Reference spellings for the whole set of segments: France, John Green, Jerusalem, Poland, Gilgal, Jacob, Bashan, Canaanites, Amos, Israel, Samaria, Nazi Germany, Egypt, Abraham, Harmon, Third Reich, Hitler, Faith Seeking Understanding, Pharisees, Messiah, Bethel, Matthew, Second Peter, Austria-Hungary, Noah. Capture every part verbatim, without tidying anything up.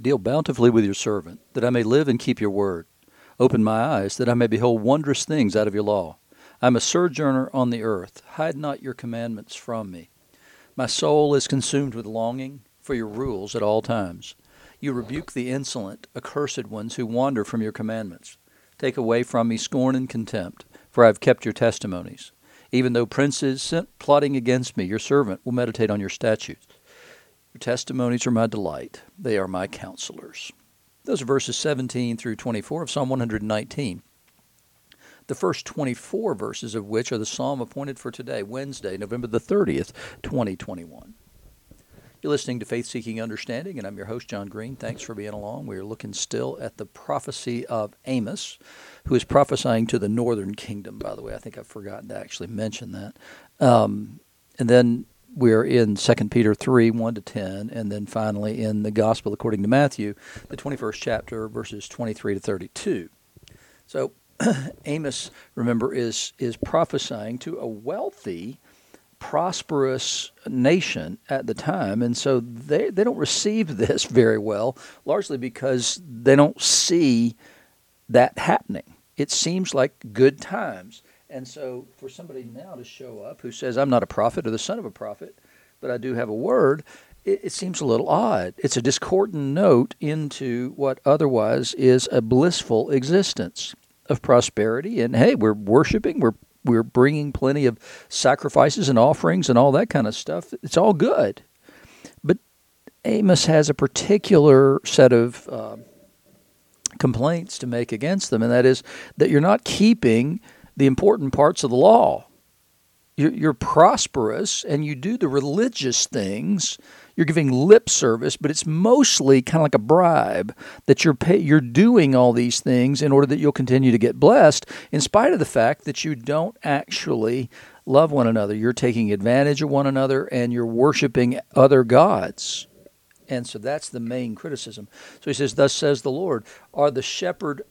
Deal bountifully with your servant, that I may live and keep your word. Open my eyes, that I may behold wondrous things out of your law. I am a sojourner on the earth. Hide not your commandments from me. My soul is consumed with longing for your rules at all times. You rebuke the insolent, accursed ones who wander from your commandments. Take away from me scorn and contempt, for I have kept your testimonies. Even though princes sent plotting against me, your servant will meditate on your statutes. Your testimonies are my delight. They are my counselors. Those are verses seventeen through twenty-four of Psalm one nineteen. The first twenty-four verses of which are the psalm appointed for today, Wednesday, November the thirtieth, twenty twenty-one. You're listening to Faith Seeking Understanding, and I'm your host, John Green. Thanks for being along. We're looking still at the prophecy of Amos, who is prophesying to the northern kingdom, by the way. I think I've forgotten to actually mention that. Um, and then we're in Second Peter three, one to ten, and then finally in the Gospel according to Matthew, the twenty-first chapter, verses twenty-three to thirty-two. So Amos, remember, is is prophesying to a wealthy, prosperous nation at the time, and so they, they don't receive this very well, largely because they don't see that happening. It seems like good times. And so for somebody now to show up who says, I'm not a prophet or the son of a prophet, but I do have a word, it, it seems a little odd. It's a discordant note into what otherwise is a blissful existence of prosperity. And hey, we're worshiping, we're we're bringing plenty of sacrifices and offerings and all that kind of stuff. It's all good. But Amos has a particular set of uh, complaints to make against them, and that is that you're not keeping the important parts of the law. You're, you're prosperous and you do the religious things. You're giving lip service, but it's mostly kind of like a bribe that you're pay, you're doing all these things in order that you'll continue to get blessed, in spite of the fact that you don't actually love one another. You're taking advantage of one another and you're worshiping other gods. And so that's the main criticism. So he says, "Thus says the Lord, are the shepherd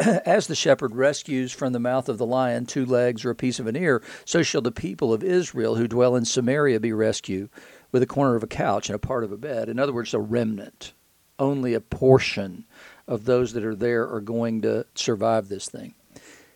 As the shepherd rescues from the mouth of the lion two legs or a piece of an ear, so shall the people of Israel who dwell in Samaria be rescued with a corner of a couch and a part of a bed." In other words, a remnant. Only a portion of those that are there are going to survive this thing.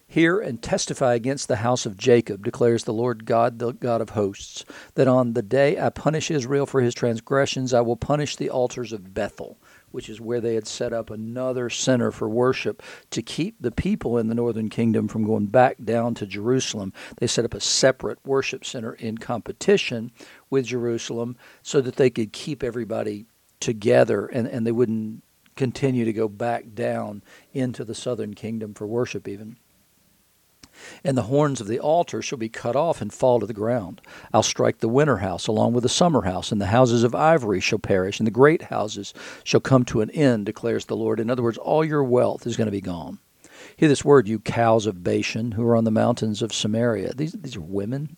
"Hear and testify against the house of Jacob, declares the Lord God, the God of hosts, that on the day I punish Israel for his transgressions, I will punish the altars of Bethel," which is where they had set up another center for worship to keep the people in the northern kingdom from going back down to Jerusalem. They set up a separate worship center in competition with Jerusalem so that they could keep everybody together and, and they wouldn't continue to go back down into the southern kingdom for worship even. "And the horns of the altar shall be cut off and fall to the ground. I'll strike the winter house along with the summer house, and the houses of ivory shall perish, and the great houses shall come to an end, declares the Lord." In other words, all your wealth is going to be gone. "Hear this word, you cows of Bashan, who are on the mountains of Samaria." These these are women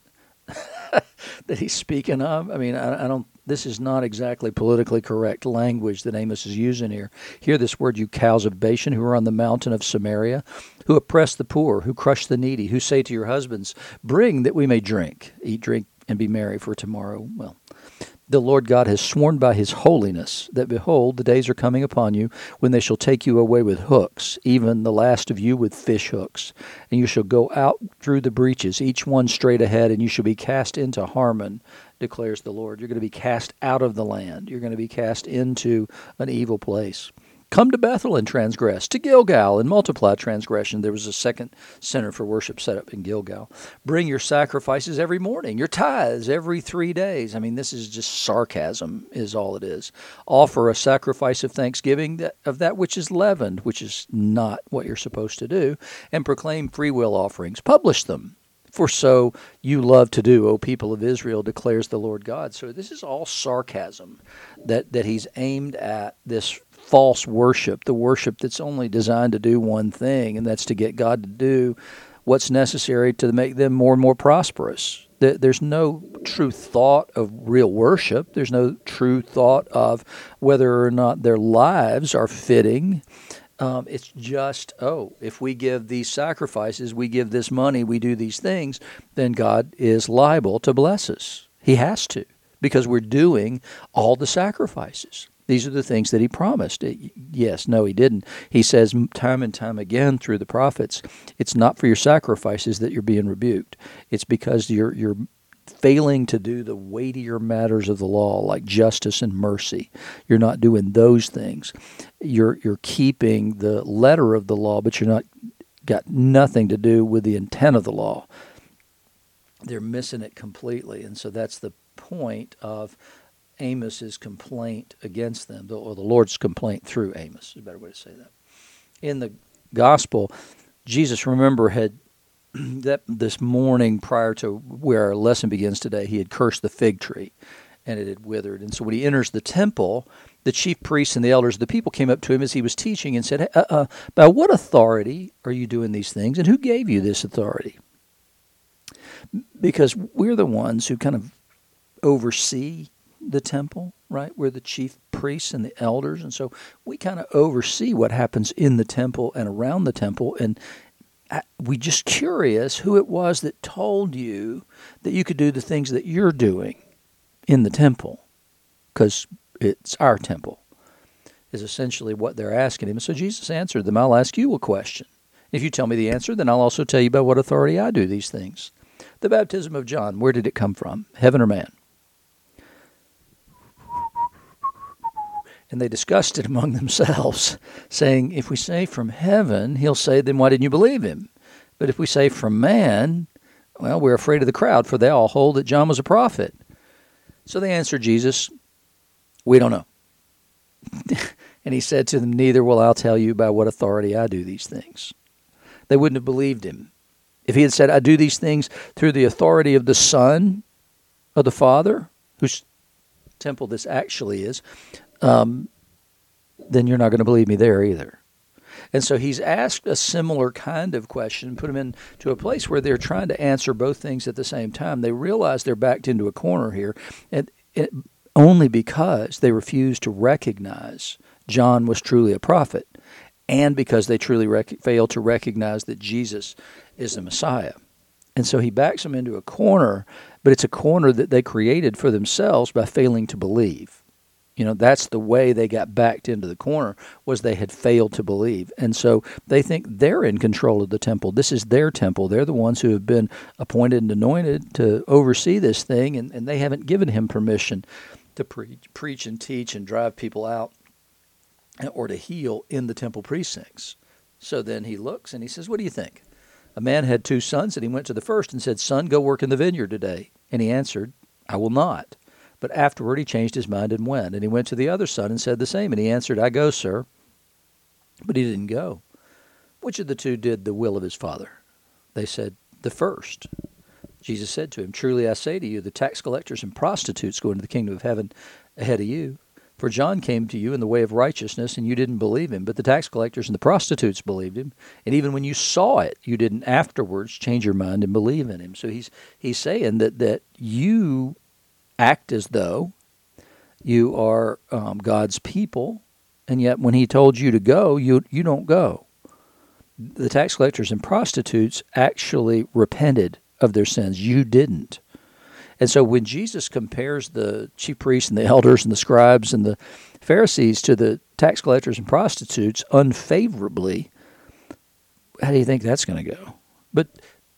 that he's speaking of. I mean, I, I don't. This is not exactly politically correct language that Amos is using here. "Hear this word, you cows of Bashan, who are on the mountain of Samaria, who oppress the poor, who crush the needy, who say to your husbands, 'Bring that we may drink, eat, drink, and be merry, for tomorrow.' Well, the Lord God has sworn by his holiness that, behold, the days are coming upon you when they shall take you away with hooks, even the last of you with fish hooks. And you shall go out through the breaches, each one straight ahead, and you shall be cast into Harmon, declares the Lord." You're going to be cast out of the land. You're going to be cast into an evil place. "Come to Bethel and transgress, to Gilgal and multiply transgression." There was a second center for worship set up in Gilgal. "Bring your sacrifices every morning, your tithes every three days." I mean, this is just sarcasm is all it is. "Offer a sacrifice of thanksgiving that, of that which is leavened," which is not what you're supposed to do, "and proclaim free will offerings. Publish them. For so you love to do, O people of Israel, declares the Lord God." So this is all sarcasm that, that he's aimed at this false worship, the worship that's only designed to do one thing, and that's to get God to do what's necessary to make them more and more prosperous. There's no true thought of real worship. There's no true thought of whether or not their lives are fitting. Um, it's just, oh, if we give these sacrifices, we give this money, we do these things, then God is liable to bless us. He has to, because we're doing all the sacrifices. These are the things that he promised. It, yes, no, he didn't. He says time and time again through the prophets, it's not for your sacrifices that you're being rebuked. It's because you're you're failing to do the weightier matters of the law, like justice and mercy. You're not doing those things. You're you're keeping the letter of the law, but you're not got nothing to do with the intent of the law. They're missing it completely, and so that's the point of Amos's complaint against them, or the Lord's complaint through Amos, is a better way to say that. In the gospel, Jesus, remember, had that this morning prior to where our lesson begins today, he had cursed the fig tree, and it had withered. And so when he enters the temple, the chief priests and the elders of the people came up to him as he was teaching and said, hey, uh, uh, by what authority are you doing these things, and who gave you this authority? Because we're the ones who kind of oversee the temple, right? We're the chief priests and the elders, and so we kind of oversee what happens in the temple and around the temple, and we're just curious who it was that told you that you could do the things that you're doing in the temple, because it's our temple, is essentially what they're asking him. So Jesus answered them, I'll ask you a question. If you tell me the answer, then I'll also tell you by what authority I do these things. The baptism of John, where did it come from, heaven or man? And they discussed it among themselves, saying, if we say from heaven, he'll say, then why didn't you believe him? But if we say from man, well, we're afraid of the crowd, for they all hold that John was a prophet. So they answered Jesus, we don't know. And he said to them, neither will I tell you by what authority I do these things. They wouldn't have believed him. If he had said, I do these things through the authority of the Son, of the Father, whose temple this actually is, um, then you're not going to believe me there either. And so he's asked a similar kind of question, put him into a place where they're trying to answer both things at the same time. They realize they're backed into a corner here, and it, only because they refuse to recognize John was truly a prophet, and because they truly rec- fail to recognize that Jesus is the Messiah. And so he backs them into a corner, but it's a corner that they created for themselves by failing to believe. You know, that's the way they got backed into the corner, was they had failed to believe. And so they think they're in control of the temple. This is their temple. They're the ones who have been appointed and anointed to oversee this thing, and, and they haven't given him permission to pre- preach and teach and drive people out or to heal in the temple precincts. So then he looks and he says, what do you think? A man had two sons, and he went to the first and said, Son, go work in the vineyard today. And he answered, I will not. But afterward he changed his mind and went. And he went to the other son and said the same. And he answered, I go, sir. But he didn't go. Which of the two did the will of his father? They said, the first. Jesus said to him, Truly I say to you, the tax collectors and prostitutes go into the kingdom of heaven ahead of you. For John came to you in the way of righteousness, and you didn't believe him, but the tax collectors and the prostitutes believed him. And even when you saw it, you didn't afterwards change your mind and believe in him. So he's he's saying that, that you act as though you are um, God's people, and yet when he told you to go, you you don't go. The tax collectors and prostitutes actually repented of their sins. You didn't. And so when Jesus compares the chief priests and the elders and the scribes and the Pharisees to the tax collectors and prostitutes unfavorably, how do you think that's going to go? But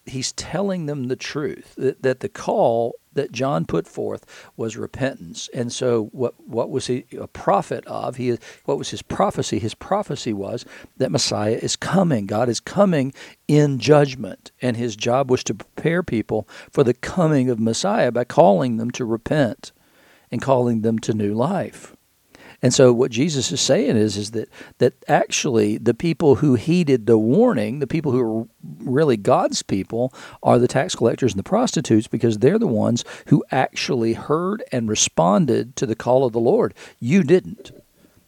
he's telling them the truth, that, that the call that John put forth was repentance. And so what what was he a prophet of? He What was his prophecy? His prophecy was that Messiah is coming. God is coming in judgment. And his job was to prepare people for the coming of Messiah by calling them to repent and calling them to new life. And so what Jesus is saying is, is that, that actually the people who heeded the warning, the people who are really God's people, are the tax collectors and the prostitutes, because they're the ones who actually heard and responded to the call of the Lord. You didn't.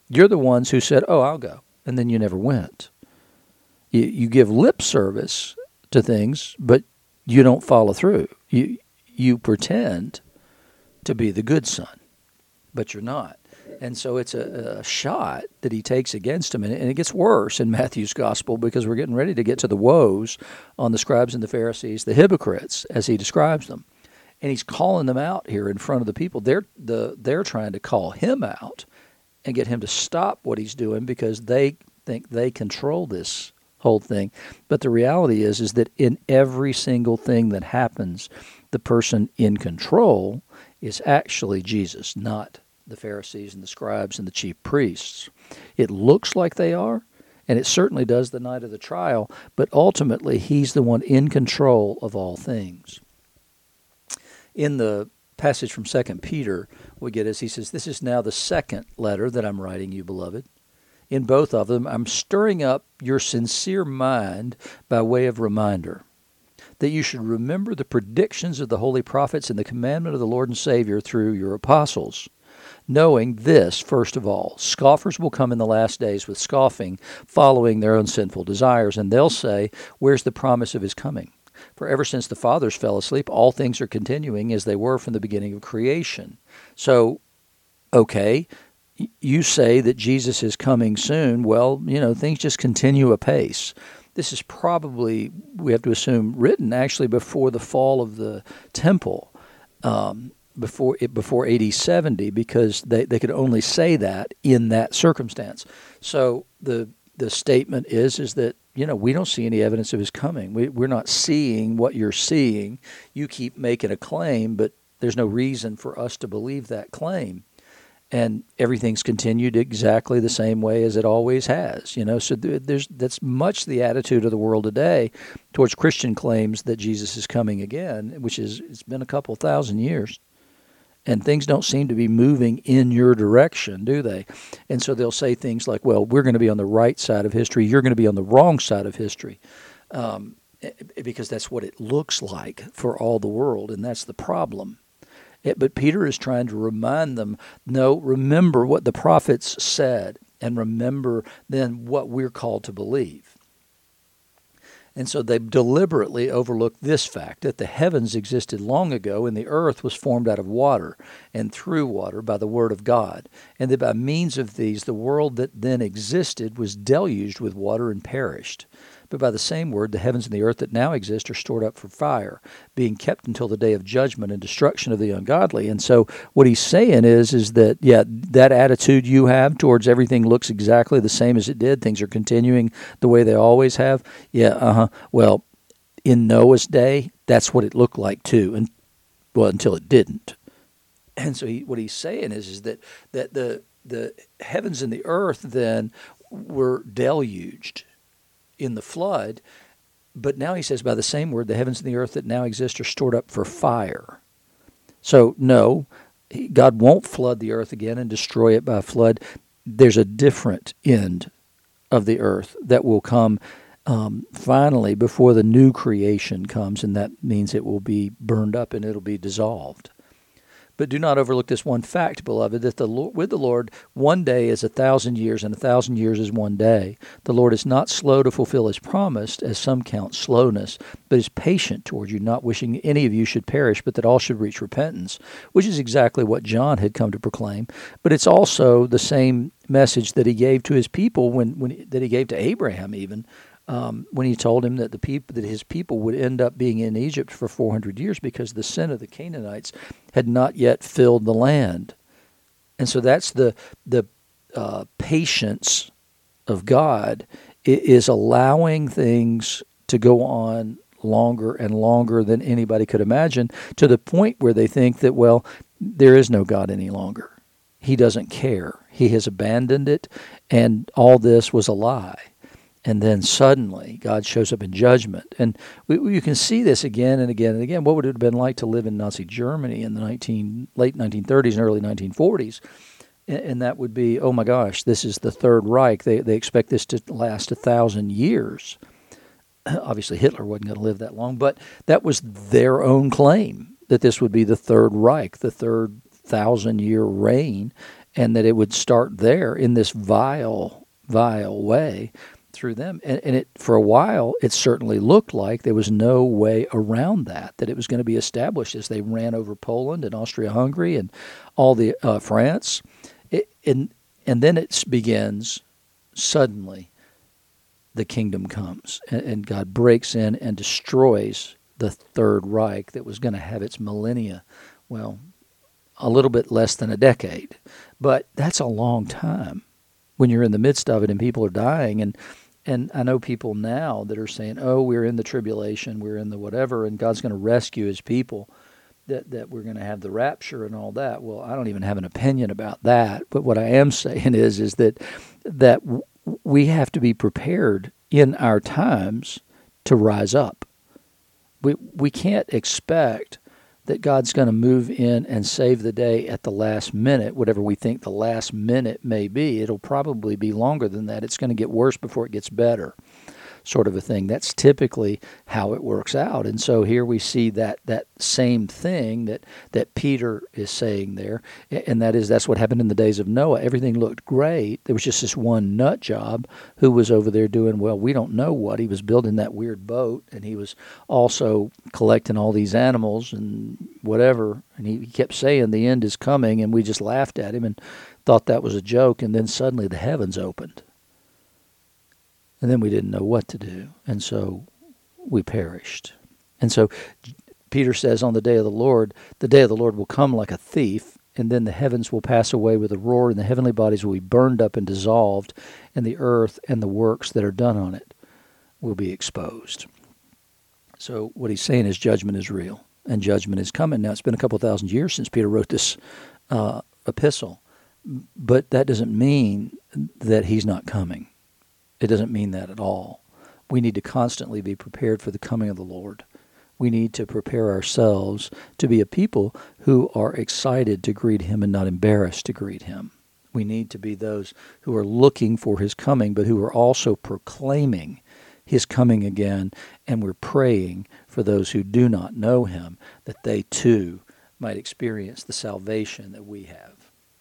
You're the ones who said, oh, I'll go, and then you never went. You, you give lip service to things, but you don't follow through. You, you pretend to be the good son, but you're not. And so it's a, a shot that he takes against him, and it gets worse in Matthew's gospel, because we're getting ready to get to the woes on the scribes and the Pharisees, the hypocrites, as he describes them. And he's calling them out here in front of the people. They're the, they're trying to call him out, and get him to stop what he's doing because they think they control this whole thing. But the reality is, is that in every single thing that happens, the person in control is actually Jesus, not the Pharisees and the scribes and the chief priests. It looks like they are, and it certainly does the night of the trial, but ultimately he's the one in control of all things. In the passage from Second Peter, we get as he says, "This is now the second letter that I'm writing you, beloved. In both of them, I'm stirring up your sincere mind by way of reminder, that you should remember the predictions of the holy prophets and the commandment of the Lord and Savior through your apostles. Knowing this, first of all, scoffers will come in the last days with scoffing, following their own sinful desires, and they'll say, 'Where's the promise of his coming? For ever since the fathers fell asleep, all things are continuing as they were from the beginning of creation.'" So, okay, you say that Jesus is coming soon. Well, you know, things just continue apace. This is probably, we have to assume, written actually before the fall of the temple, um, before it, before A D seventy, because they, they could only say that in that circumstance. So the the statement is is that, you know, we don't see any evidence of his coming. We, we're not seeing what you're seeing. You keep making a claim, but there's no reason for us to believe that claim. And everything's continued exactly the same way as it always has, you know. So there's that's much the attitude of the world today towards Christian claims that Jesus is coming again, which is, it's been a couple thousand years. And things don't seem to be moving in your direction, do they? And so they'll say things like, well, we're going to be on the right side of history. You're going to be on the wrong side of history, um, because that's what it looks like for all the world. And that's the problem. It, but Peter is trying to remind them, no, remember what the prophets said, and remember then what we're called to believe. And so they deliberately overlooked this fact, that the heavens existed long ago, and the earth was formed out of water and through water by the word of God, and that by means of these the world that then existed was deluged with water and perished. But by the same word, the heavens and the earth that now exist are stored up for fire, being kept until the day of judgment and destruction of the ungodly. And so what he's saying is, is that, yeah, that attitude you have towards everything looks exactly the same as it did. Things are continuing the way they always have. Yeah, uh-huh. Well, in Noah's day, that's what it looked like too. And well, until it didn't. And so he, what he's saying is, is that, that the, the heavens and the earth then were deluged in the flood, but now he says, by the same word, the heavens and the earth that now exist are stored up for fire. So no, God won't flood the earth again and destroy it by flood. There's a different end of the earth that will come um, finally before the new creation comes, and that means it will be burned up and it'll be dissolved. But do not overlook this one fact, beloved, that the Lord, with the Lord, one day is a thousand years, and a thousand years is one day. The Lord is not slow to fulfill his promise, as some count slowness, but is patient toward you, not wishing any of you should perish, but that all should reach repentance, which is exactly what John had come to proclaim. But it's also the same message that he gave to his people, when, when that he gave to Abraham even, Um, when he told him that the people, that his people would end up being in Egypt for four hundred years because the sin of the Canaanites had not yet filled the land. And so that's the the uh, patience of God, it is allowing things to go on longer and longer than anybody could imagine, to the point where they think that, well, there is no God any longer. He doesn't care. He has abandoned it, and all this was a lie. And then suddenly God shows up in judgment. And we, we, you can see this again and again and again. What would it have been like to live in Nazi Germany in the nineteen, late nineteen thirties and early nineteen forties? And, and that would be, oh my gosh, this is the Third Reich. They, they expect this to last a thousand years. Obviously Hitler wasn't going to live that long, but that was their own claim, that this would be the Third Reich, the third thousand-year reign, and that it would start there in this vile, vile way through them. And, and it, for a while, it certainly looked like there was no way around that, that it was going to be established as they ran over Poland and Austria-Hungary and all the uh, France. It, and, and then it begins, suddenly, the kingdom comes, and, and God breaks in and destroys the Third Reich that was going to have its millennia. Well, a little bit less than a decade. But that's a long time when you're in the midst of it and people are dying. And and I know people now that are saying, oh, we're in the tribulation, we're in the whatever, and God's going to rescue his people, that, that we're going to have the rapture and all that. Well, I don't even have an opinion about that. But what I am saying is is that that we have to be prepared in our times to rise up. We we can't expect that God's going to move in and save the day at the last minute, whatever we think the last minute may be. It'll probably be longer than that. It's going to get worse before it gets better, sort of a thing. That's typically how it works out. And so here we see that that same thing that, that Peter is saying there, and that is that's what happened in the days of Noah. Everything looked great. There was just this one nut job who was over there doing, well, we don't know what. He was building that weird boat, and he was also collecting all these animals and whatever, and he, he kept saying the end is coming, and we just laughed at him and thought that was a joke, and then suddenly the heavens opened. And then we didn't know what to do, and so we perished. And so Peter says on the day of the Lord, the day of the Lord will come like a thief, and then the heavens will pass away with a roar, and the heavenly bodies will be burned up and dissolved, and the earth and the works that are done on it will be exposed. So what he's saying is judgment is real, and judgment is coming. Now, it's been a couple thousand years since Peter wrote this uh, epistle, but that doesn't mean that he's not coming. It doesn't mean that at all. We need to constantly be prepared for the coming of the Lord. We need to prepare ourselves to be a people who are excited to greet him and not embarrassed to greet him. We need to be those who are looking for his coming, but who are also proclaiming his coming again, and we're praying for those who do not know him, that they too might experience the salvation that we have.